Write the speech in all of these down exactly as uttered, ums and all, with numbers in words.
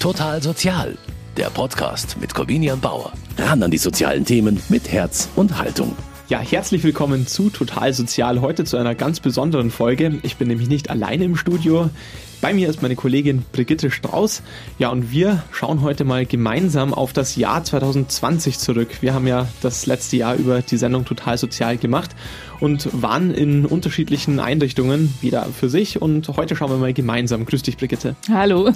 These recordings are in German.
Total Sozial, der Podcast mit Korbinian Bauer. Ran an die sozialen Themen mit Herz und Haltung. Ja, herzlich willkommen zu Total Sozial, heute zu einer ganz besonderen Folge. Ich bin nämlich nicht alleine im Studio. Bei mir ist meine Kollegin Brigitte Strauß. Ja, und wir schauen heute mal gemeinsam auf das Jahr zwanzig zwanzig zurück. Wir haben ja das letzte Jahr über die Sendung Total Sozial gemacht und waren in unterschiedlichen Einrichtungen, jeder für sich. Und heute schauen wir mal gemeinsam. Grüß dich, Brigitte. Hallo.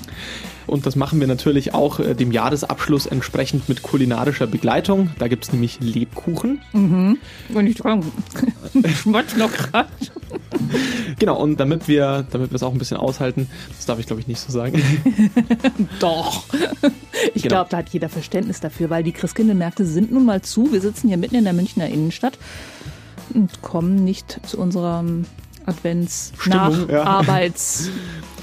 Und das machen wir natürlich auch dem Jahresabschluss entsprechend mit kulinarischer Begleitung. Da gibt es nämlich Lebkuchen. Mhm. Wenn ich dran schmatz noch gerade. Genau, und damit wir damit wir es auch ein bisschen aushalten, das darf ich glaube ich nicht so sagen. Doch. Ich genau. glaube, da hat jeder Verständnis dafür, weil die Christkindlmärkte sind nun mal zu. Wir sitzen hier mitten in der Münchner Innenstadt und kommen nicht zu unserem Advents-Nacharbeits-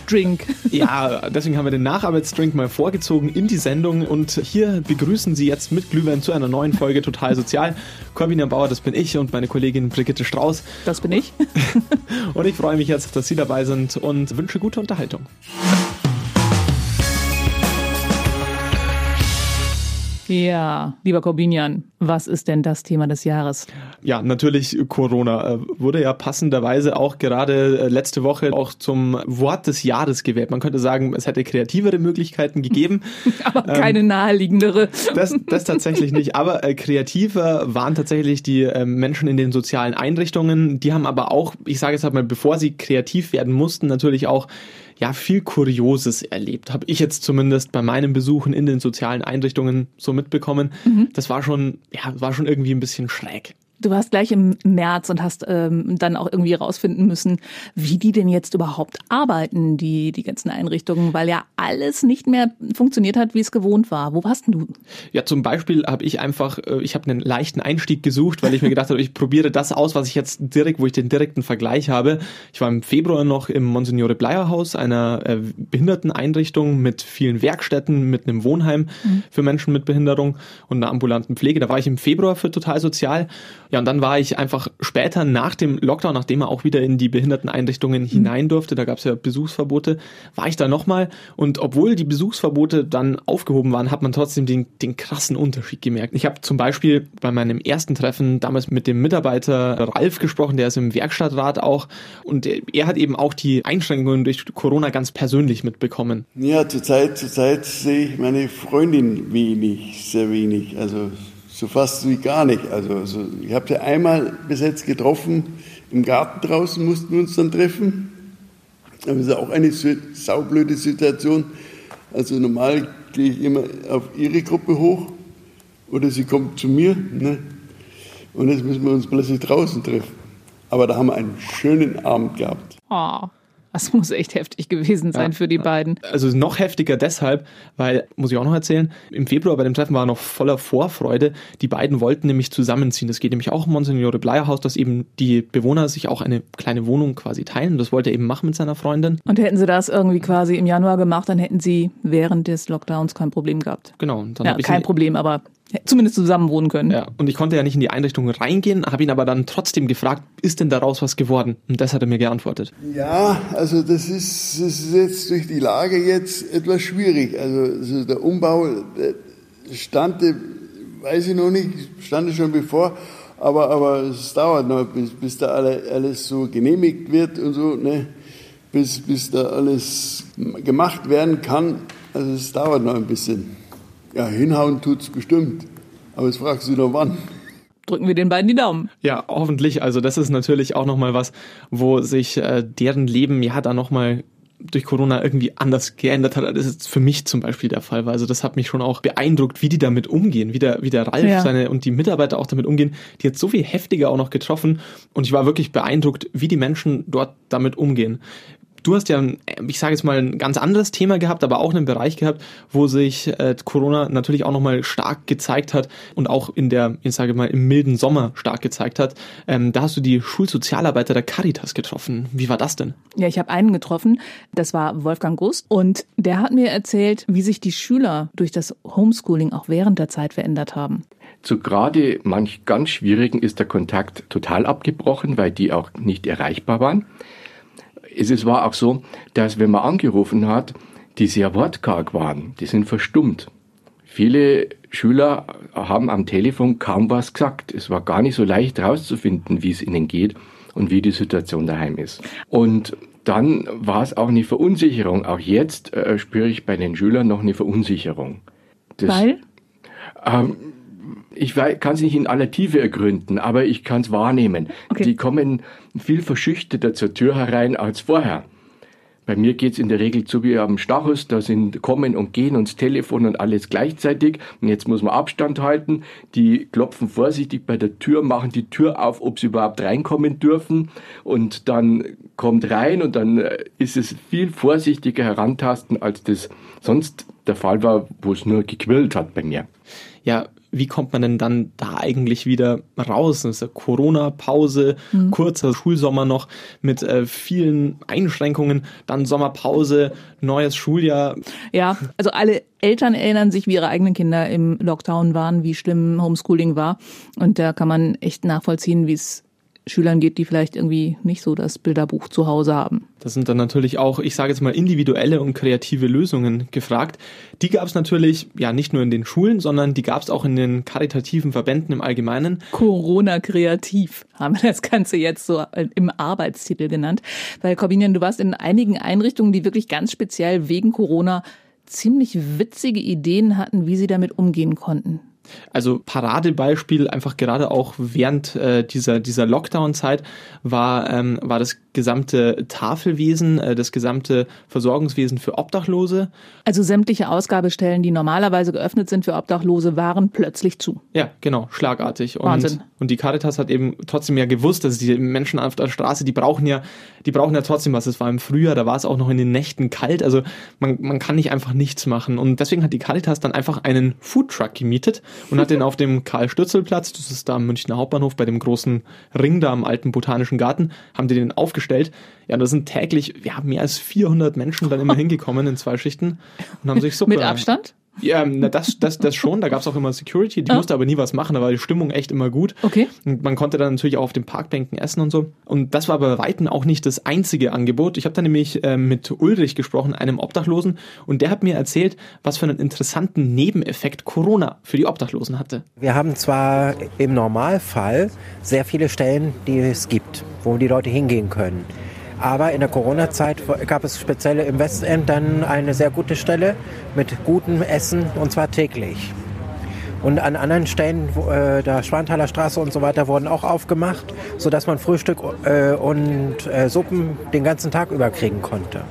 Drink. Ja, deswegen haben wir den Nacharbeitsdrink mal vorgezogen in die Sendung und hier begrüßen Sie jetzt mit Glühwein zu einer neuen Folge Total Sozial. Korbinian Bauer, das bin ich, und meine Kollegin Brigitte Strauß. Das bin ich. Und ich freue mich jetzt, dass Sie dabei sind und wünsche gute Unterhaltung. Ja, lieber Korbinian, was ist denn das Thema des Jahres? Ja, natürlich Corona. Wurde ja passenderweise auch gerade letzte Woche auch zum Wort des Jahres gewählt. Man könnte sagen, es hätte kreativere Möglichkeiten gegeben. Aber keine ähm, naheliegendere. Das, das tatsächlich nicht. Aber äh, kreativer waren tatsächlich die äh, Menschen in den sozialen Einrichtungen. Die haben aber auch, ich sage jetzt mal, bevor sie kreativ werden mussten, natürlich auch ja viel Kurioses erlebt. Habe ich jetzt zumindest bei meinen Besuchen in den sozialen Einrichtungen so mitbekommen. Mhm. Das war schon, ja, war schon irgendwie ein bisschen schräg. Du warst gleich im März und hast ähm, dann auch irgendwie rausfinden müssen, wie die denn jetzt überhaupt arbeiten, die die ganzen Einrichtungen, weil ja alles nicht mehr funktioniert hat, wie es gewohnt war. Wo warst denn du? Ja, zum Beispiel habe ich einfach, ich habe einen leichten Einstieg gesucht, weil ich mir gedacht habe, ich probiere das aus, was ich jetzt direkt, wo ich den direkten Vergleich habe. Ich war im Februar noch im Monsignore Bleyer Haus, einer äh, Behinderteneinrichtung mit vielen Werkstätten, mit einem Wohnheim mhm. für Menschen mit Behinderung und einer ambulanten Pflege. Da war ich im Februar für Total Sozial. Ja, und dann war ich einfach später nach dem Lockdown, nachdem er auch wieder in die Behinderteneinrichtungen hinein durfte, da gab es ja Besuchsverbote, war ich da nochmal. Und obwohl die Besuchsverbote dann aufgehoben waren, hat man trotzdem den, den krassen Unterschied gemerkt. Ich habe zum Beispiel bei meinem ersten Treffen damals mit dem Mitarbeiter Ralf gesprochen, der ist im Werkstattrat auch. Und er hat eben auch die Einschränkungen durch Corona ganz persönlich mitbekommen. Ja, zurzeit, zurzeit sehe ich meine Freundin wenig, sehr wenig, also... so fast wie gar nicht. Also, so, ich habe sie einmal bis jetzt getroffen, im Garten draußen mussten wir uns dann treffen. Das ist auch eine saublöde Situation. Also normal gehe ich immer auf ihre Gruppe hoch oder sie kommt zu mir. Ne? Und jetzt müssen wir uns plötzlich draußen treffen. Aber da haben wir einen schönen Abend gehabt. Oh. Das muss echt heftig gewesen sein ja, für die beiden. Also noch heftiger deshalb, weil, muss ich auch noch erzählen, im Februar bei dem Treffen war noch voller Vorfreude. Die beiden wollten nämlich zusammenziehen. Es geht nämlich auch im Monsignore Bleyer Haus, dass eben die Bewohner sich auch eine kleine Wohnung quasi teilen. Das wollte er eben machen mit seiner Freundin. Und hätten sie das irgendwie quasi im Januar gemacht, dann hätten sie während des Lockdowns kein Problem gehabt. Genau. Und dann ja, kein Problem, aber... zumindest zusammen wohnen können. Ja, und ich konnte ja nicht in die Einrichtung reingehen, habe ihn aber dann trotzdem gefragt, ist denn daraus was geworden? Und das hat er mir geantwortet. Ja, also das ist, das ist jetzt durch die Lage jetzt etwas schwierig. Also, also der Umbau der stand, weiß ich noch nicht, stand schon bevor, aber, aber es dauert noch, bis, bis da alle, alles so genehmigt wird und so, ne? bis, bis da alles gemacht werden kann. Also es dauert noch ein bisschen. Ja, hinhauen tut's bestimmt. Aber jetzt fragst du doch wann. Drücken wir den beiden die Daumen. Ja, hoffentlich. Also das ist natürlich auch nochmal was, wo sich äh, deren Leben ja da nochmal durch Corona irgendwie anders geändert hat. Das ist für mich zum Beispiel der Fall. Also das hat mich schon auch beeindruckt, wie die damit umgehen. Wie der, wie der Ralf ja. seine und die Mitarbeiter auch damit umgehen. Die hat so viel heftiger auch noch getroffen. Und ich war wirklich beeindruckt, wie die Menschen dort damit umgehen. Du hast ja, ich sage jetzt mal, ein ganz anderes Thema gehabt, aber auch einen Bereich gehabt, wo sich äh, Corona natürlich auch nochmal stark gezeigt hat und auch in der, ich sage mal, im milden Sommer stark gezeigt hat. Ähm, da hast du die Schulsozialarbeiter der Caritas getroffen. Wie war das denn? Ja, ich habe einen getroffen, das war Wolfgang Gust, und der hat mir erzählt, wie sich die Schüler durch das Homeschooling auch während der Zeit verändert haben. Zu gerade manch ganz Schwierigen ist der Kontakt total abgebrochen, weil die auch nicht erreichbar waren. Es war auch so, dass wenn man angerufen hat, die sehr wortkarg waren, die sind verstummt. Viele Schüler haben am Telefon kaum was gesagt. Es war gar nicht so leicht herauszufinden, wie es ihnen geht und wie die Situation daheim ist. Und dann war es auch eine Verunsicherung. Auch jetzt äh, spüre ich bei den Schülern noch eine Verunsicherung. Das, Weil? Ähm, ich kann es nicht in aller Tiefe ergründen, aber ich kann es wahrnehmen. Okay. Die kommen viel verschüchterter zur Tür herein als vorher. Bei mir geht es in der Regel zu wie am Stachus, da sind Kommen und Gehen und das Telefon und alles gleichzeitig. Und jetzt muss man Abstand halten. Die klopfen vorsichtig bei der Tür, machen die Tür auf, ob sie überhaupt reinkommen dürfen. Und dann kommt rein und dann ist es viel vorsichtiger herantasten, als das sonst der Fall war, wo es nur gequillt hat bei mir. Ja, wie kommt man denn dann da eigentlich wieder raus? Das ist eine Corona-Pause, mhm. kurzer Schulsommer noch mit äh, vielen Einschränkungen, dann Sommerpause, neues Schuljahr. Ja, also alle Eltern erinnern sich, wie ihre eigenen Kinder im Lockdown waren, wie schlimm Homeschooling war. Und da kann man echt nachvollziehen, wie es Schülern geht, die vielleicht irgendwie nicht so das Bilderbuch zu Hause haben. Das sind dann natürlich auch, ich sage jetzt mal, individuelle und kreative Lösungen gefragt. Die gab es natürlich ja nicht nur in den Schulen, sondern die gab es auch in den karitativen Verbänden im Allgemeinen. Corona-kreativ haben wir das Ganze jetzt so im Arbeitstitel genannt. Weil, Korbinian, du warst in einigen Einrichtungen, die wirklich ganz speziell wegen Corona ziemlich witzige Ideen hatten, wie sie damit umgehen konnten. Also Paradebeispiel, einfach gerade auch während äh, dieser, dieser Lockdown-Zeit war, ähm, war das gesamte Tafelwesen, äh, das gesamte Versorgungswesen für Obdachlose. Also sämtliche Ausgabestellen, die normalerweise geöffnet sind für Obdachlose, waren plötzlich zu. Ja, genau, schlagartig. Und, Wahnsinn. Und die Caritas hat eben trotzdem ja gewusst, dass die Menschen auf der Straße, die brauchen ja, die brauchen ja trotzdem was. Es war im Frühjahr, da war es auch noch in den Nächten kalt. Also man, man kann nicht einfach nichts machen. Und deswegen hat die Caritas dann einfach einen Foodtruck gemietet. Und hat den auf dem Karl-Stürzel-Platz, das ist da am Münchner Hauptbahnhof, bei dem großen Ring da im alten Botanischen Garten, haben die den aufgestellt. Ja, da sind täglich ja, mehr als vierhundert Menschen dann immer hingekommen in zwei Schichten und haben sich Suppe... Mit Abstand? Ja, na, das, das, das schon. Da gab es auch immer Security. Die ah. musste aber nie was machen. Da war die Stimmung echt immer gut. Okay. Und man konnte dann natürlich auch auf den Parkbänken essen und so. Und das war bei Weitem auch nicht das einzige Angebot. Ich habe da nämlich äh, mit Ulrich gesprochen, einem Obdachlosen. Und der hat mir erzählt, was für einen interessanten Nebeneffekt Corona für die Obdachlosen hatte. Wir haben zwar im Normalfall sehr viele Stellen, die es gibt, wo die Leute hingehen können. Aber in der Corona-Zeit gab es speziell im Westend dann eine sehr gute Stelle mit gutem Essen, und zwar täglich. Und an anderen Stellen, äh, der Schwanthaler Straße und so weiter, wurden auch aufgemacht, sodass man Frühstück äh, und äh, Suppen den ganzen Tag über kriegen konnte.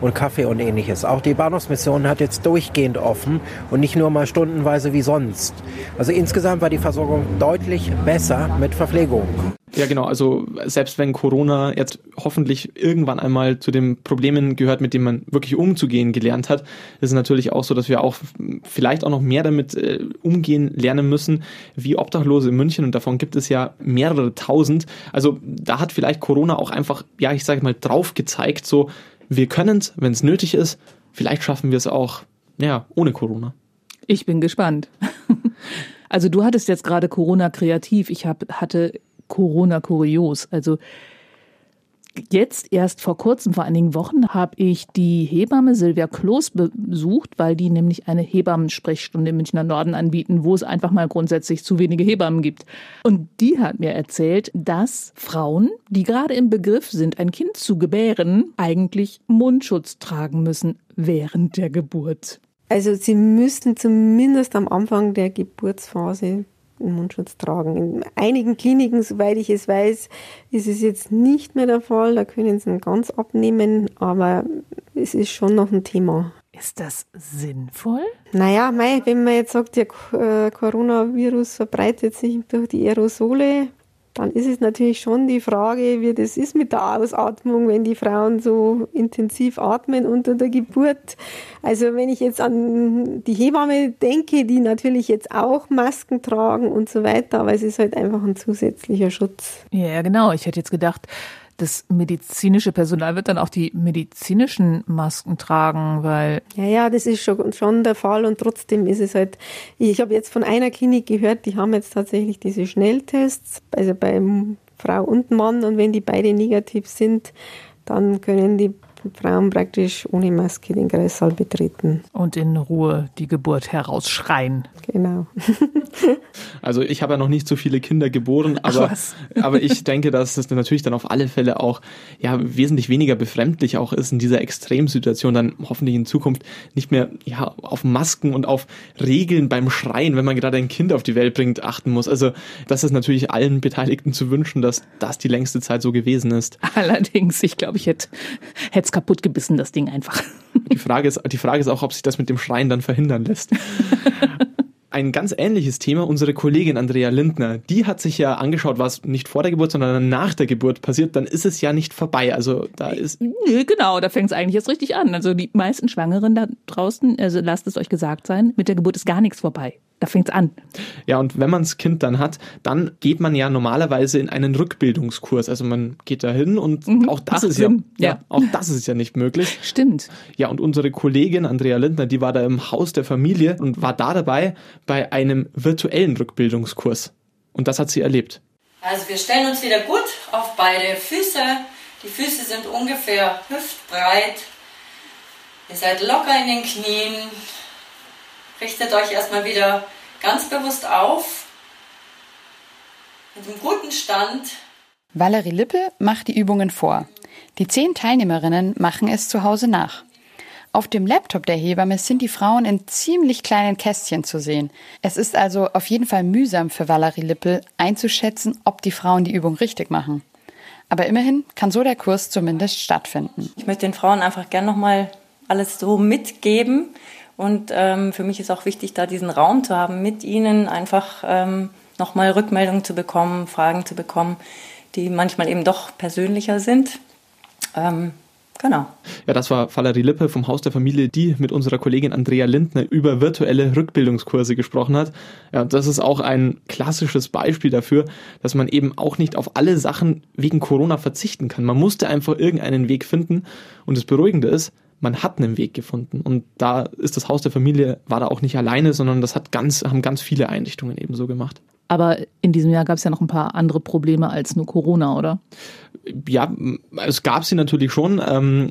Und Kaffee und ähnliches. Auch die Bahnhofsmission hat jetzt durchgehend offen und nicht nur mal stundenweise wie sonst. Also insgesamt war die Versorgung deutlich besser mit Verpflegung. Ja, genau. Also selbst wenn Corona jetzt hoffentlich irgendwann einmal zu den Problemen gehört, mit denen man wirklich umzugehen gelernt hat, ist es natürlich auch so, dass wir auch vielleicht auch noch mehr damit äh, umgehen lernen müssen, wie Obdachlose in München. Und davon gibt es ja mehrere tausend. Also da hat vielleicht Corona auch einfach, ja, ich sage mal, drauf gezeigt, so, wir können es, wenn es nötig ist. Vielleicht schaffen wir es auch, ja, ohne Corona. Ich bin gespannt. Also du hattest jetzt gerade Corona kreativ. Ich hab, hatte Corona kurios. Also jetzt erst vor kurzem, vor einigen Wochen, habe ich die Hebamme Silvia Kloß besucht, weil die nämlich eine Hebammensprechstunde im Münchner Norden anbieten, wo es einfach mal grundsätzlich zu wenige Hebammen gibt. Und die hat mir erzählt, dass Frauen, die gerade im Begriff sind, ein Kind zu gebären, eigentlich Mundschutz tragen müssen während der Geburt. Also sie müssen zumindest am Anfang der Geburtsphase einen Mundschutz tragen. In einigen Kliniken, soweit ich es weiß, ist es jetzt nicht mehr der Fall. Da können sie ihn ganz abnehmen, aber es ist schon noch ein Thema. Ist das sinnvoll? Naja, mei, wenn man jetzt sagt, der Coronavirus verbreitet sich durch die Aerosole, dann ist es natürlich schon die Frage, wie das ist mit der Ausatmung, wenn die Frauen so intensiv atmen unter der Geburt. Also wenn ich jetzt an die Hebamme denke, die natürlich jetzt auch Masken tragen und so weiter, aber es ist halt einfach ein zusätzlicher Schutz. Ja, genau. Ich hätte jetzt gedacht, das medizinische Personal wird dann auch die medizinischen Masken tragen, weil... Ja, ja, das ist schon, schon der Fall und trotzdem ist es halt... Ich habe jetzt von einer Klinik gehört, die haben jetzt tatsächlich diese Schnelltests, also bei Frau und Mann, und wenn die beide negativ sind, dann können die Frauen praktisch ohne Maske den Kreissaal betreten. Und in Ruhe die Geburt herausschreien. Genau. Also ich habe ja noch nicht so viele Kinder geboren, aber, aber ich denke, dass es natürlich dann auf alle Fälle auch ja, wesentlich weniger befremdlich auch ist in dieser Extremsituation, dann hoffentlich in Zukunft nicht mehr ja, auf Masken und auf Regeln beim Schreien, wenn man gerade ein Kind auf die Welt bringt, achten muss. Also das ist natürlich allen Beteiligten zu wünschen, dass das die längste Zeit so gewesen ist. Allerdings, ich glaube, ich hätte es kaputt gebissen, das Ding einfach. Die Frage ist, die Frage ist auch, ob sich das mit dem Schreien dann verhindern lässt. Ein ganz ähnliches Thema, unsere Kollegin Andrea Lindner, die hat sich ja angeschaut, was nicht vor der Geburt, sondern nach der Geburt passiert, dann ist es ja nicht vorbei. Also da ist Nö, genau, da fängt es eigentlich jetzt richtig an. Also die meisten Schwangeren da draußen, also lasst es euch gesagt sein, mit der Geburt ist gar nichts vorbei. Da fängt's an. Ja, und wenn man das Kind dann hat, dann geht man ja normalerweise in einen Rückbildungskurs. Also man geht da hin und mhm, auch das ist ja, ja. ja auch das ist ja nicht möglich. Stimmt. Ja, und unsere Kollegin Andrea Lindner, die war da im Haus der Familie und war da dabei bei einem virtuellen Rückbildungskurs. Und das hat sie erlebt. Also wir stellen uns wieder gut auf beide Füße. Die Füße sind ungefähr hüftbreit. Ihr seid locker in den Knien. Richtet euch erstmal wieder ganz bewusst auf, mit einem guten Stand. Valerie Lippe macht die Übungen vor. Die zehn Teilnehmerinnen machen es zu Hause nach. Auf dem Laptop der Hebamme sind die Frauen in ziemlich kleinen Kästchen zu sehen. Es ist also auf jeden Fall mühsam für Valerie Lippe einzuschätzen, ob die Frauen die Übung richtig machen. Aber immerhin kann so der Kurs zumindest stattfinden. Ich möchte den Frauen einfach gerne nochmal alles so mitgeben. Und ähm, für mich ist auch wichtig, da diesen Raum zu haben, mit ihnen einfach ähm, nochmal Rückmeldungen zu bekommen, Fragen zu bekommen, die manchmal eben doch persönlicher sind. Ähm, genau. Ja, das war Valerie Lippe vom Haus der Familie, die mit unserer Kollegin Andrea Lindner über virtuelle Rückbildungskurse gesprochen hat. Ja, das ist auch ein klassisches Beispiel dafür, dass man eben auch nicht auf alle Sachen wegen Corona verzichten kann. Man musste einfach irgendeinen Weg finden. Und das Beruhigende ist, man hat einen Weg gefunden und da ist das Haus der Familie, war da auch nicht alleine, sondern das hat ganz, haben ganz viele Einrichtungen eben so gemacht. Aber in diesem Jahr gab es ja noch ein paar andere Probleme als nur Corona, oder? Ja, es gab sie natürlich schon.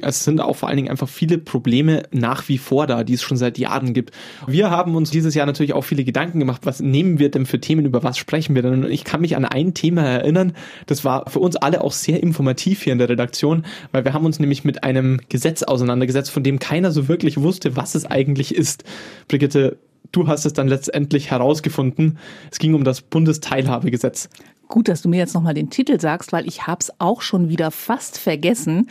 Es sind auch vor allen Dingen einfach viele Probleme nach wie vor da, die es schon seit Jahren gibt. Wir haben uns dieses Jahr natürlich auch viele Gedanken gemacht, was nehmen wir denn für Themen, über was sprechen wir denn? Und ich kann mich an ein Thema erinnern, das war für uns alle auch sehr informativ hier in der Redaktion, weil wir haben uns nämlich mit einem Gesetz auseinandergesetzt, von dem keiner so wirklich wusste, was es eigentlich ist. Brigitte, du hast es dann letztendlich herausgefunden. Es ging um das Bundesteilhabegesetz. Gut, dass du mir jetzt nochmal den Titel sagst, weil ich habe es auch schon wieder fast vergessen.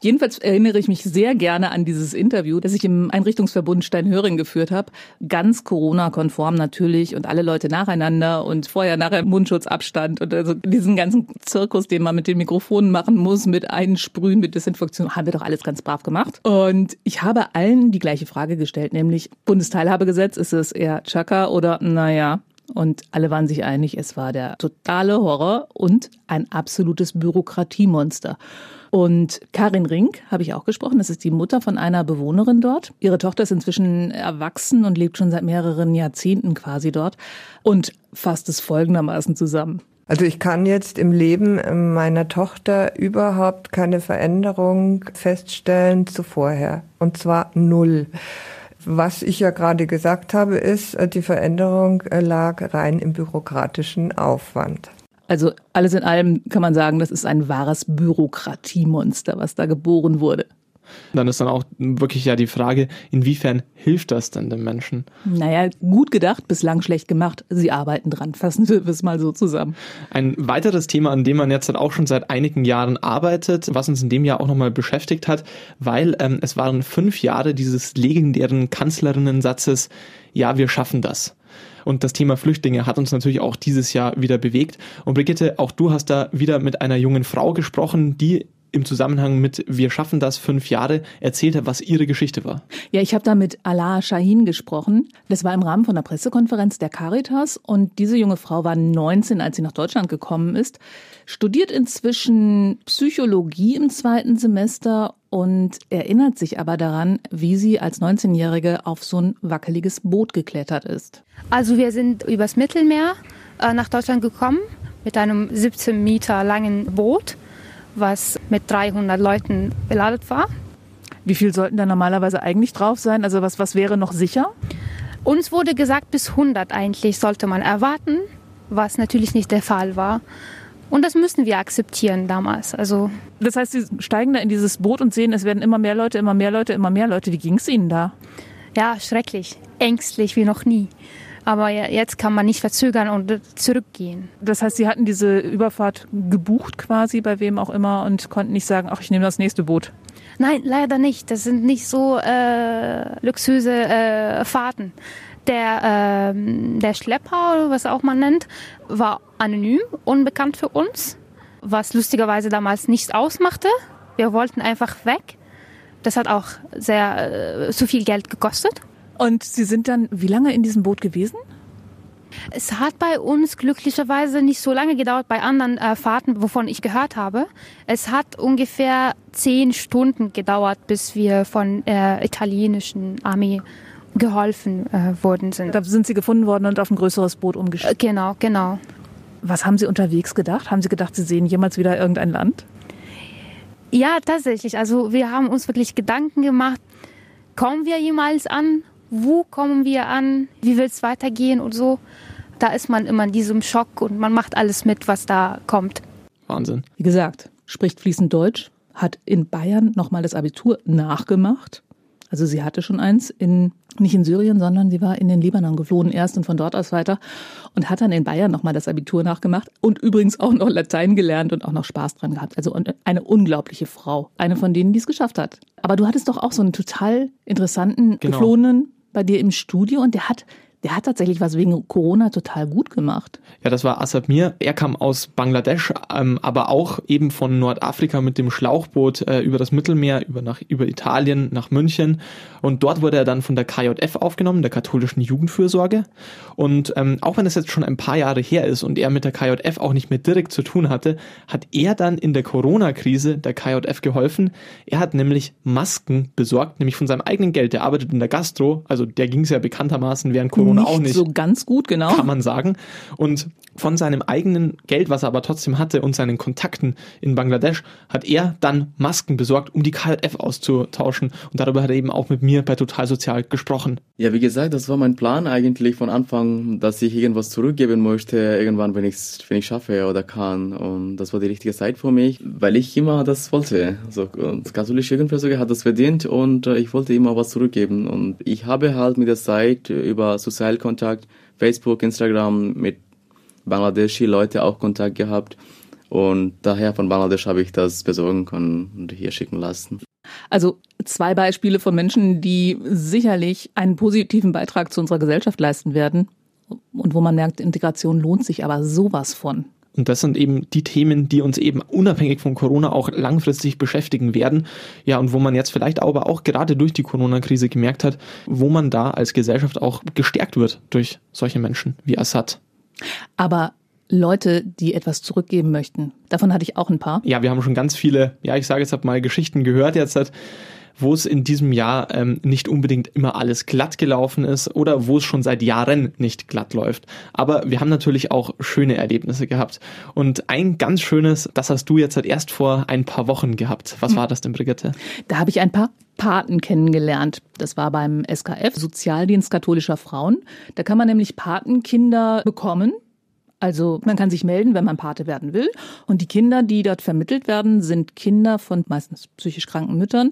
Jedenfalls erinnere ich mich sehr gerne an dieses Interview, das ich im Einrichtungsverbund Steinhöring geführt habe. Ganz Corona-konform natürlich und alle Leute nacheinander und vorher, nachher Mundschutzabstand und also diesen ganzen Zirkus, den man mit den Mikrofonen machen muss, mit Einsprühen, mit Desinfektion, haben wir doch alles ganz brav gemacht. Und ich habe allen die gleiche Frage gestellt, nämlich Bundesteilhabegesetz, ist es eher Chaka oder naja? Und alle waren sich einig, es war der totale Horror und ein absolutes Bürokratiemonster. Und Karin Rink habe ich auch gesprochen, das ist die Mutter von einer Bewohnerin dort. Ihre Tochter ist inzwischen erwachsen und lebt schon seit mehreren Jahrzehnten quasi dort und fasst es folgendermaßen zusammen. Also ich kann jetzt im Leben meiner Tochter überhaupt keine Veränderung feststellen zu vorher. Und zwar null. Was ich ja gerade gesagt habe, ist, die Veränderung lag rein im bürokratischen Aufwand. Also alles in allem kann man sagen, das ist ein wahres Bürokratiemonster, was da geboren wurde. Dann ist dann auch wirklich ja die Frage, inwiefern hilft das denn den Menschen? Naja, gut gedacht, bislang schlecht gemacht. Sie arbeiten dran, fassen wir es mal so zusammen. Ein weiteres Thema, an dem man jetzt halt auch schon seit einigen Jahren arbeitet, was uns in dem Jahr auch nochmal beschäftigt hat, weil ähm, es waren fünf Jahre dieses legendären Kanzlerinnensatzes, ja, wir schaffen das. Und das Thema Flüchtlinge hat uns natürlich auch dieses Jahr wieder bewegt. Und Brigitte, auch du hast da wieder mit einer jungen Frau gesprochen, die im Zusammenhang mit Wir schaffen das fünf Jahre erzählt hat, was ihre Geschichte war. Ja, ich habe da mit Alaa Shahin gesprochen. Das war im Rahmen von einer Pressekonferenz der Caritas und diese junge Frau war neunzehn, als sie nach Deutschland gekommen ist, studiert inzwischen Psychologie im zweiten Semester und erinnert sich aber daran, wie sie als neunzehnjährige auf so ein wackeliges Boot geklettert ist. Also wir sind übers Mittelmeer äh, nach Deutschland gekommen mit einem siebzehn Meter langen Boot. was mit dreihundert Leuten beladen war. Wie viel sollten da normalerweise eigentlich drauf sein? Also was, was wäre noch sicher? Uns wurde gesagt, bis hundert eigentlich sollte man erwarten, was natürlich nicht der Fall war. Und das müssen wir akzeptieren damals. Also das heißt, Sie steigen da in dieses Boot und sehen, es werden immer mehr Leute, immer mehr Leute, immer mehr Leute. Wie ging es Ihnen da? Ja, schrecklich. Ängstlich wie noch nie. Aber jetzt kann man nicht verzögern und zurückgehen. Das heißt, Sie hatten diese Überfahrt gebucht quasi bei wem auch immer und konnten nicht sagen, ach, ich nehme das nächste Boot. Nein, leider nicht. Das sind nicht so äh, luxuöse äh, Fahrten. Der, äh, der Schlepper, oder was auch man nennt, war anonym, unbekannt für uns, was lustigerweise damals nichts ausmachte. Wir wollten einfach weg. Das hat auch sehr äh, zu viel Geld gekostet. Und Sie sind dann wie lange in diesem Boot gewesen? Es hat bei uns glücklicherweise nicht so lange gedauert, bei anderen äh, Fahrten, wovon ich gehört habe. Es hat ungefähr zehn Stunden gedauert, bis wir von der äh, italienischen Armee geholfen äh, worden sind. Da sind Sie gefunden worden und auf ein größeres Boot umgestiegen? Äh, genau, genau. Was haben Sie unterwegs gedacht? Haben Sie gedacht, Sie sehen jemals wieder irgendein Land? Ja, tatsächlich. Also wir haben uns wirklich Gedanken gemacht, kommen wir jemals an? Wo kommen wir an? Wie will es weitergehen und so? Da ist man immer in diesem Schock und man macht alles mit, was da kommt. Wahnsinn. Wie gesagt, spricht fließend Deutsch, hat in Bayern nochmal das Abitur nachgemacht. Also sie hatte schon eins, in, nicht in Syrien, sondern sie war in den Libanon geflohen erst und von dort aus weiter und hat dann in Bayern nochmal das Abitur nachgemacht und übrigens auch noch Latein gelernt und auch noch Spaß dran gehabt. Also eine unglaubliche Frau, eine von denen, die es geschafft hat. Aber du hattest doch auch so einen total interessanten, genau, Geflohenen bei dir im Studio und der hat, der hat tatsächlich was wegen Corona total gut gemacht. Ja, das war Asad Mir. Er kam aus Bangladesch, ähm, aber auch eben von Nordafrika mit dem Schlauchboot äh, über das Mittelmeer, über, nach, über Italien, nach München. Und dort wurde er dann von der K J F aufgenommen, der katholischen Jugendfürsorge. Und ähm, auch wenn das jetzt schon ein paar Jahre her ist und er mit der K J F auch nicht mehr direkt zu tun hatte, hat er dann in der Corona-Krise der K J F geholfen. Er hat nämlich Masken besorgt, nämlich von seinem eigenen Geld. Der arbeitet in der Gastro, also der ging es ja bekanntermaßen während Corona nicht auch nicht so ganz gut, genau, kann man sagen. Und von seinem eigenen Geld, was er aber trotzdem hatte und seinen Kontakten in Bangladesch, hat er dann Masken besorgt, um die K J F auszutauschen. Und darüber hat er eben auch mit mir bei Total Sozial gesprochen. Ja, wie gesagt, das war mein Plan eigentlich von Anfang, dass ich irgendwas zurückgeben möchte, irgendwann, wenn ich es wenn ich schaffe oder kann. Und das war die richtige Zeit für mich, weil ich immer das wollte. Also, und katholische Jugendfürsorge hat das verdient und ich wollte immer was zurückgeben. Und ich habe halt mit der Zeit über Sozialkontakt, Facebook, Instagram mit bangladeschi Leute auch Kontakt gehabt und daher von Bangladesch habe ich das besorgen können und hier schicken lassen. Also zwei Beispiele von Menschen, die sicherlich einen positiven Beitrag zu unserer Gesellschaft leisten werden und wo man merkt, Integration lohnt sich aber sowas von. Und das sind eben die Themen, die uns eben unabhängig von Corona auch langfristig beschäftigen werden. Ja, und wo man jetzt vielleicht aber auch gerade durch die Corona-Krise gemerkt hat, wo man da als Gesellschaft auch gestärkt wird durch solche Menschen wie Asad. Aber Leute, die etwas zurückgeben möchten, davon hatte ich auch ein paar. Ja, wir haben schon ganz viele, ja, ich sage jetzt mal Geschichten gehört jetzt, wo es in diesem Jahr ähm, nicht unbedingt immer alles glatt gelaufen ist oder wo es schon seit Jahren nicht glatt läuft. Aber wir haben natürlich auch schöne Erlebnisse gehabt. Und ein ganz schönes, das hast du jetzt halt erst vor ein paar Wochen gehabt. Was war das denn, Brigitte? Da habe ich ein paar Paten kennengelernt. Das war beim S K F, Sozialdienst katholischer Frauen. Da kann man nämlich Patenkinder bekommen. Also man kann sich melden, wenn man Pate werden will. Und die Kinder, die dort vermittelt werden, sind Kinder von meistens psychisch kranken Müttern.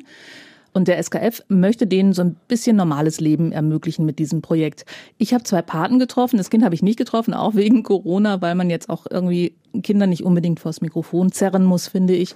Und der S K F möchte denen so ein bisschen normales Leben ermöglichen mit diesem Projekt. Ich habe zwei Paten getroffen, das Kind habe ich nicht getroffen, auch wegen Corona, weil man jetzt auch irgendwie Kinder nicht unbedingt vors Mikrofon zerren muss, finde ich.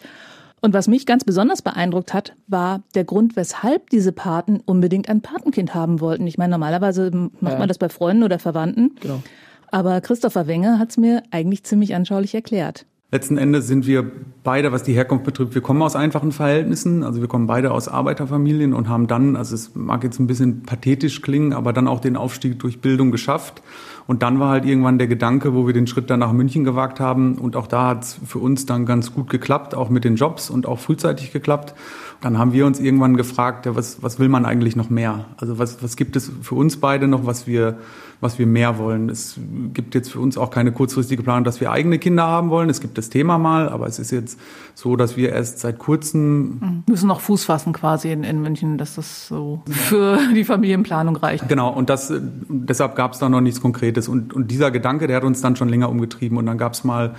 Und was mich ganz besonders beeindruckt hat, war der Grund, weshalb diese Paten unbedingt ein Patenkind haben wollten. Ich meine, normalerweise macht ja. man das bei Freunden oder Verwandten. Genau. Aber Christopher Wenger hat es mir eigentlich ziemlich anschaulich erklärt. Letzten Endes sind wir beide, was die Herkunft betrifft, wir kommen aus einfachen Verhältnissen, also wir kommen beide aus Arbeiterfamilien und haben dann, also es mag jetzt ein bisschen pathetisch klingen, aber dann auch den Aufstieg durch Bildung geschafft. Und dann war halt irgendwann der Gedanke, wo wir den Schritt dann nach München gewagt haben und auch da hat es für uns dann ganz gut geklappt, auch mit den Jobs und auch frühzeitig geklappt. Dann haben wir uns irgendwann gefragt, ja, was, was will man eigentlich noch mehr? Also was, was gibt es für uns beide noch, was wir, was wir mehr wollen? Es gibt jetzt für uns auch keine kurzfristige Planung, dass wir eigene Kinder haben wollen. Es gibt das Thema mal, aber es ist jetzt so, dass wir erst seit kurzem... Müssen noch Fuß fassen quasi in, in München, dass das so für die Familienplanung reicht. Genau, und das, deshalb gab es da noch nichts Konkretes. Und, und dieser Gedanke, der hat uns dann schon länger umgetrieben. Und dann gab es mal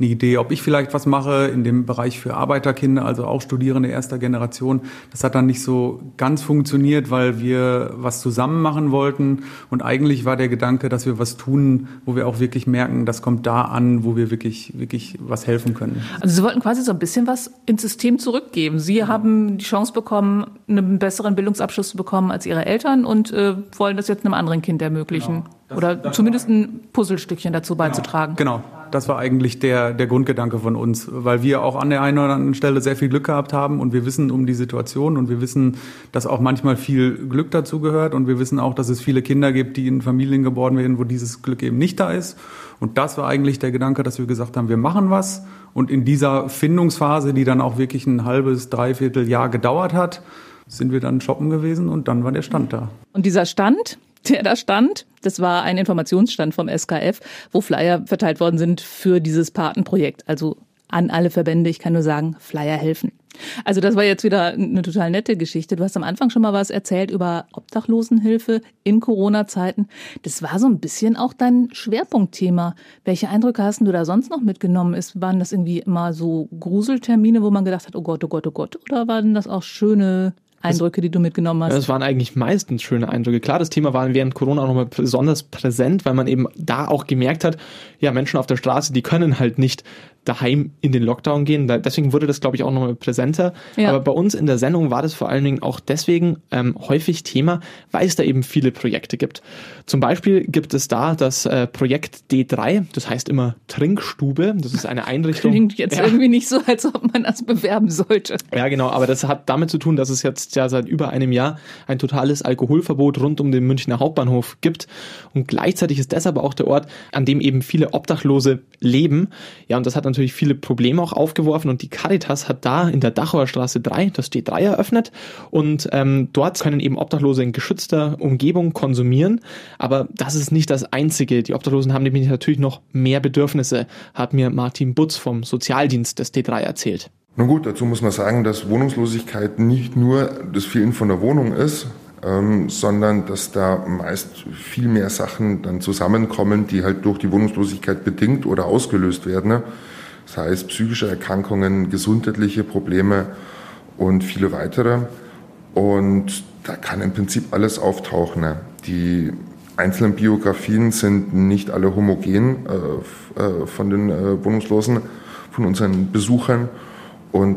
eine Idee, ob ich vielleicht was mache in dem Bereich für Arbeiterkinder, also auch Studierende erster Generation. Das hat dann nicht so ganz funktioniert, weil wir was zusammen machen wollten. Und eigentlich war der Gedanke, dass wir was tun, wo wir auch wirklich merken, das kommt da an, wo wir wirklich, wirklich was helfen können. Also Sie wollten quasi so ein bisschen was ins System zurückgeben. Sie ja. haben die Chance bekommen, einen besseren Bildungsabschluss zu bekommen als Ihre Eltern und äh, wollen das jetzt einem anderen Kind ermöglichen. Genau. Das, Oder das zumindest ein Puzzlestückchen dazu genau. beizutragen. Genau. Das war eigentlich der, der Grundgedanke von uns, weil wir auch an der einen oder anderen Stelle sehr viel Glück gehabt haben und wir wissen um die Situation und wir wissen, dass auch manchmal viel Glück dazu gehört und wir wissen auch, dass es viele Kinder gibt, die in Familien geboren werden, wo dieses Glück eben nicht da ist. Und das war eigentlich der Gedanke, dass wir gesagt haben, wir machen was und in dieser Findungsphase, die dann auch wirklich ein halbes, dreiviertel Jahr gedauert hat, sind wir dann shoppen gewesen und dann war der Stand da. Und dieser Stand... der da stand. Das war ein Informationsstand vom S K F, wo Flyer verteilt worden sind für dieses Patenprojekt. Also an alle Verbände, ich kann nur sagen, Flyer helfen. Also das war jetzt wieder eine total nette Geschichte. Du hast am Anfang schon mal was erzählt über Obdachlosenhilfe in Corona-Zeiten. Das war so ein bisschen auch dein Schwerpunktthema. Welche Eindrücke hast du da sonst noch mitgenommen? Ist, waren das irgendwie immer so Gruseltermine, wo man gedacht hat, oh Gott, oh Gott, oh Gott? Oder waren das auch schöne... Eindrücke, die du mitgenommen hast? Das waren eigentlich meistens schöne Eindrücke. Klar, das Thema war während Corona auch nochmal besonders präsent, weil man eben da auch gemerkt hat, ja, Menschen auf der Straße, die können halt nicht daheim in den Lockdown gehen. Deswegen wurde das, glaube ich, auch nochmal präsenter. Ja. Aber bei uns in der Sendung war das vor allen Dingen auch deswegen ähm, häufig Thema, weil es da eben viele Projekte gibt. Zum Beispiel gibt es da das äh, Projekt D drei, das heißt immer Trinkstube. Das ist eine Einrichtung. Klingt jetzt ja. irgendwie nicht so, als ob man das bewerben sollte. Ja, genau. Aber das hat damit zu tun, dass es jetzt ja seit über einem Jahr ein totales Alkoholverbot rund um den Münchner Hauptbahnhof gibt. Und gleichzeitig ist das aber auch der Ort, an dem eben viele Obdachlose leben. Ja, und das hat dann natürlich viele Probleme auch aufgeworfen und die Caritas hat da in der Dachauer Straße drei, das D drei, eröffnet und ähm, dort können eben Obdachlose in geschützter Umgebung konsumieren, aber das ist nicht das Einzige. Die Obdachlosen haben nämlich natürlich noch mehr Bedürfnisse, hat mir Martin Butz vom Sozialdienst des D drei erzählt. Nun gut, dazu muss man sagen, dass Wohnungslosigkeit nicht nur das Fehlen von der Wohnung ist, Ähm, sondern dass da meist viel mehr Sachen dann zusammenkommen, die halt durch die Wohnungslosigkeit bedingt oder ausgelöst werden. Ne? Das heißt psychische Erkrankungen, gesundheitliche Probleme und viele weitere. Und da kann im Prinzip alles auftauchen. Ne? Die einzelnen Biografien sind nicht alle homogen äh, äh, von den äh, Wohnungslosen, von unseren Besuchern. Und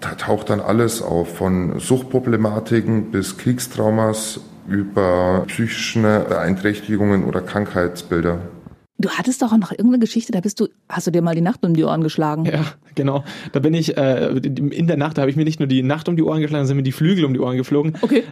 da taucht dann alles auf, von Suchtproblematiken bis Kriegstraumas über psychische Beeinträchtigungen oder Krankheitsbilder. Du hattest doch auch noch irgendeine Geschichte, da bist du, hast du dir mal die Nacht um die Ohren geschlagen? Ja, genau. Da bin ich, äh, in der Nacht, da habe ich mir nicht nur die Nacht um die Ohren geschlagen, sind mir die Flügel um die Ohren geflogen. Okay.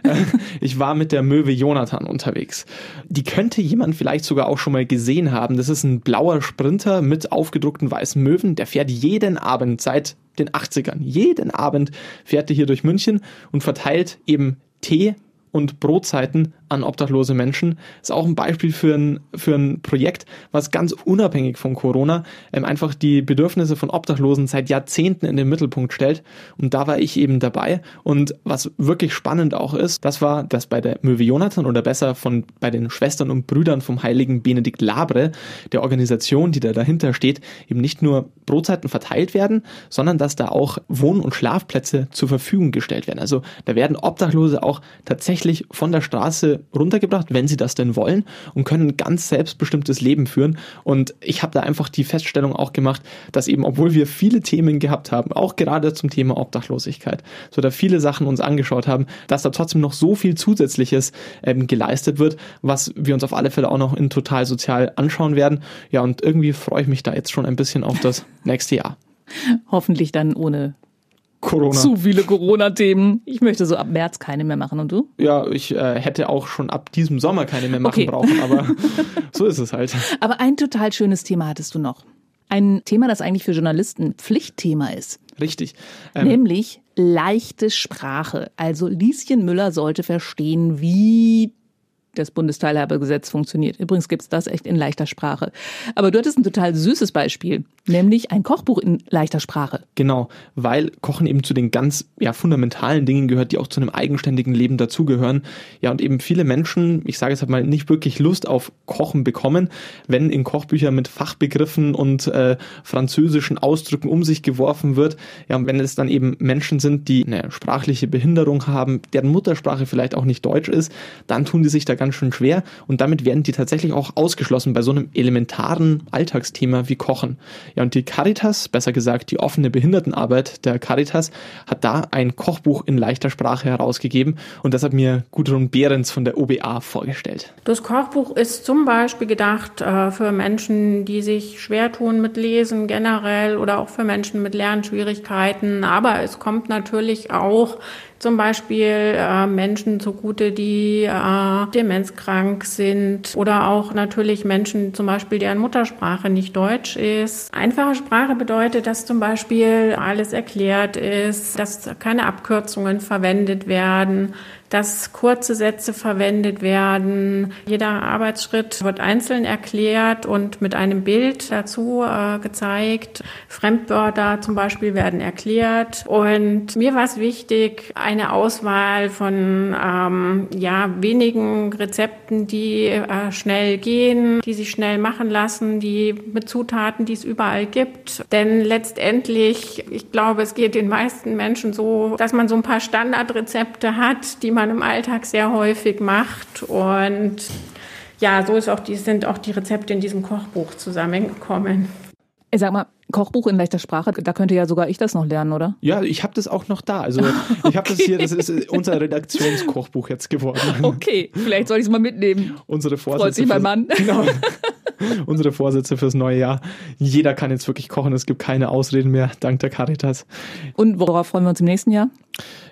Ich war mit der Möwe Jonathan unterwegs. Die könnte jemand vielleicht sogar auch schon mal gesehen haben. Das ist ein blauer Sprinter mit aufgedruckten weißen Möwen. Der fährt jeden Abend seit den achtzigern. Jeden Abend fährt er hier durch München und verteilt eben Tee und Brotzeiten an obdachlose Menschen. Ist auch ein Beispiel für ein, für ein Projekt, was ganz unabhängig von Corona ähm, einfach die Bedürfnisse von Obdachlosen seit Jahrzehnten in den Mittelpunkt stellt. Und da war ich eben dabei. Und was wirklich spannend auch ist, das war, dass bei der Möwe Jonathan oder besser von bei den Schwestern und Brüdern vom Heiligen Benedikt Labre, der Organisation, die da dahinter steht, eben nicht nur Brotzeiten verteilt werden, sondern dass da auch Wohn- und Schlafplätze zur Verfügung gestellt werden. Also da werden Obdachlose auch tatsächlich von der Straße runtergebracht, wenn sie das denn wollen, und können ein ganz selbstbestimmtes Leben führen. Und ich habe da einfach die Feststellung auch gemacht, dass eben, obwohl wir viele Themen gehabt haben, auch gerade zum Thema Obdachlosigkeit, so da viele Sachen uns angeschaut haben, dass da trotzdem noch so viel Zusätzliches ähm, geleistet wird, was wir uns auf alle Fälle auch noch in Total Sozial anschauen werden. Ja, und irgendwie freue ich mich da jetzt schon ein bisschen auf das nächste Jahr. Hoffentlich dann ohne Corona. Zu viele Corona-Themen. Ich möchte so ab März keine mehr machen. Und du? Ja, ich äh, hätte auch schon ab diesem Sommer keine mehr machen okay. brauchen, aber so ist es halt. Aber ein total schönes Thema hattest du noch. Ein Thema, das eigentlich für Journalisten Pflichtthema ist. Richtig. Ähm, Nämlich leichte Sprache. Also Lieschen Müller sollte verstehen, wie das Bundesteilhabegesetz funktioniert. Übrigens gibt es das echt in leichter Sprache. Aber du hattest ein total süßes Beispiel, nämlich ein Kochbuch in leichter Sprache. Genau, weil Kochen eben zu den ganz ja, fundamentalen Dingen gehört, die auch zu einem eigenständigen Leben dazugehören. Ja, und eben viele Menschen, ich sage es halt mal, nicht wirklich Lust auf Kochen bekommen, wenn in Kochbüchern mit Fachbegriffen und äh, französischen Ausdrücken um sich geworfen wird. Ja, und wenn es dann eben Menschen sind, die eine sprachliche Behinderung haben, deren Muttersprache vielleicht auch nicht Deutsch ist, dann tun die sich da ganz schön schwer und damit werden die tatsächlich auch ausgeschlossen bei so einem elementaren Alltagsthema wie Kochen. Ja, und die Caritas, besser gesagt die offene Behindertenarbeit der Caritas, hat da ein Kochbuch in leichter Sprache herausgegeben und das hat mir Gudrun Behrens von der O B A vorgestellt. Das Kochbuch ist zum Beispiel gedacht äh, für Menschen, die sich schwer tun mit Lesen generell oder auch für Menschen mit Lernschwierigkeiten, aber es kommt natürlich auch zum Beispiel äh, Menschen zugute, die äh, demenzkrank sind oder auch natürlich Menschen zum Beispiel, deren Muttersprache nicht Deutsch ist. Einfache Sprache bedeutet, dass zum Beispiel alles erklärt ist, dass keine Abkürzungen verwendet werden, dass kurze Sätze verwendet werden. Jeder Arbeitsschritt wird einzeln erklärt und mit einem Bild dazu äh, gezeigt. Fremdwörter zum Beispiel werden erklärt. Und mir war es wichtig, eine Auswahl von ähm, ja, wenigen Rezepten, die äh, schnell gehen, die sich schnell machen lassen, die mit Zutaten, die es überall gibt. Denn letztendlich, ich glaube, es geht den meisten Menschen so, dass man so ein paar Standardrezepte hat, die man im Alltag sehr häufig macht. Und ja, so ist auch die, sind auch die Rezepte in diesem Kochbuch zusammengekommen. Ich sag mal, Kochbuch in leichter Sprache, da könnte ja sogar ich das noch lernen, oder? Ja, ich habe das auch noch da. Also ich okay. habe das hier, das ist unser Redaktionskochbuch jetzt geworden. Okay, vielleicht soll ich es mal mitnehmen. Unsere Vorsätze. Freut sich mein Mann. Genau. Unsere Vorsätze fürs neue Jahr. Jeder kann jetzt wirklich kochen, es gibt keine Ausreden mehr, dank der Caritas. Und worauf freuen wir uns im nächsten Jahr?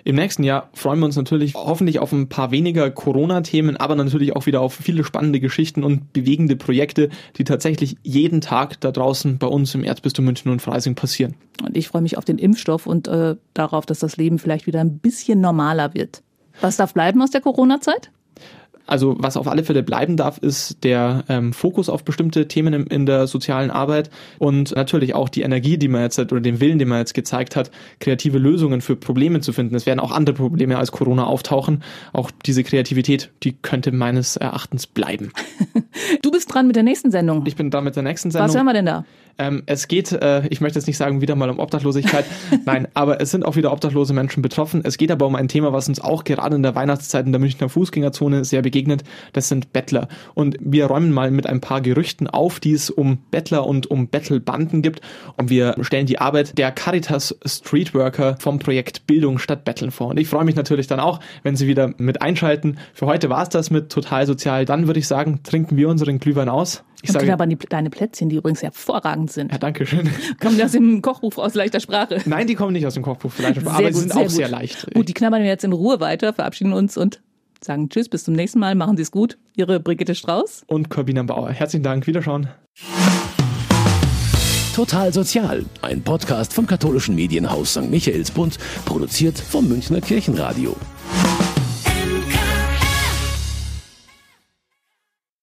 Im nächsten Jahr freuen wir uns natürlich hoffentlich auf ein paar weniger Corona-Themen, aber natürlich auch wieder auf viele spannende Geschichten und bewegende Projekte, die tatsächlich jeden Tag da draußen bei uns im Erzbistum München und Freising passieren. Und ich freue mich auf den Impfstoff und äh, darauf, dass das Leben vielleicht wieder ein bisschen normaler wird. Was darf bleiben aus der Corona-Zeit? Also was auf alle Fälle bleiben darf, ist der ähm, Fokus auf bestimmte Themen in, in der sozialen Arbeit und natürlich auch die Energie, die man jetzt hat oder den Willen, den man jetzt gezeigt hat, kreative Lösungen für Probleme zu finden. Es werden auch andere Probleme als Corona auftauchen. Auch diese Kreativität, die könnte meines Erachtens bleiben. Du bist dran mit der nächsten Sendung. Ich bin dran mit der nächsten Sendung. Was hören wir denn da? Ähm, es geht, äh, ich möchte jetzt nicht sagen, wieder mal um Obdachlosigkeit. Nein, aber es sind auch wieder obdachlose Menschen betroffen. Es geht aber um ein Thema, was uns auch gerade in der Weihnachtszeit in der Münchner Fußgängerzone sehr begegnet. Das sind Bettler. Und wir räumen mal mit ein paar Gerüchten auf, die es um Bettler und um Bettelbanden gibt. Und wir stellen die Arbeit der Caritas Streetworker vom Projekt Bildung statt Betteln vor. Und ich freue mich natürlich dann auch, wenn Sie wieder mit einschalten. Für heute war es das mit Total Sozial. Dann würde ich sagen, trinken wir unseren Glühwein aus. Ich sage aber deine Plätzchen, die übrigens hervorragend sind. Ja, danke schön. Kommen die aus dem Kochbuch aus leichter Sprache? Nein, die kommen nicht aus dem Kochbuch aus leichter Sprache, aber gut, sie sind sehr auch gut. Sehr leicht. Gut, die knabbern wir jetzt in Ruhe weiter, verabschieden uns und sagen tschüss, bis zum nächsten Mal, machen Sie es gut. Ihre Brigitte Strauß und Korbinian Bauer. Herzlichen Dank, wiederschauen. Total Sozial, ein Podcast vom katholischen Medienhaus Sankt Michaelsbund, produziert vom Münchner Kirchenradio.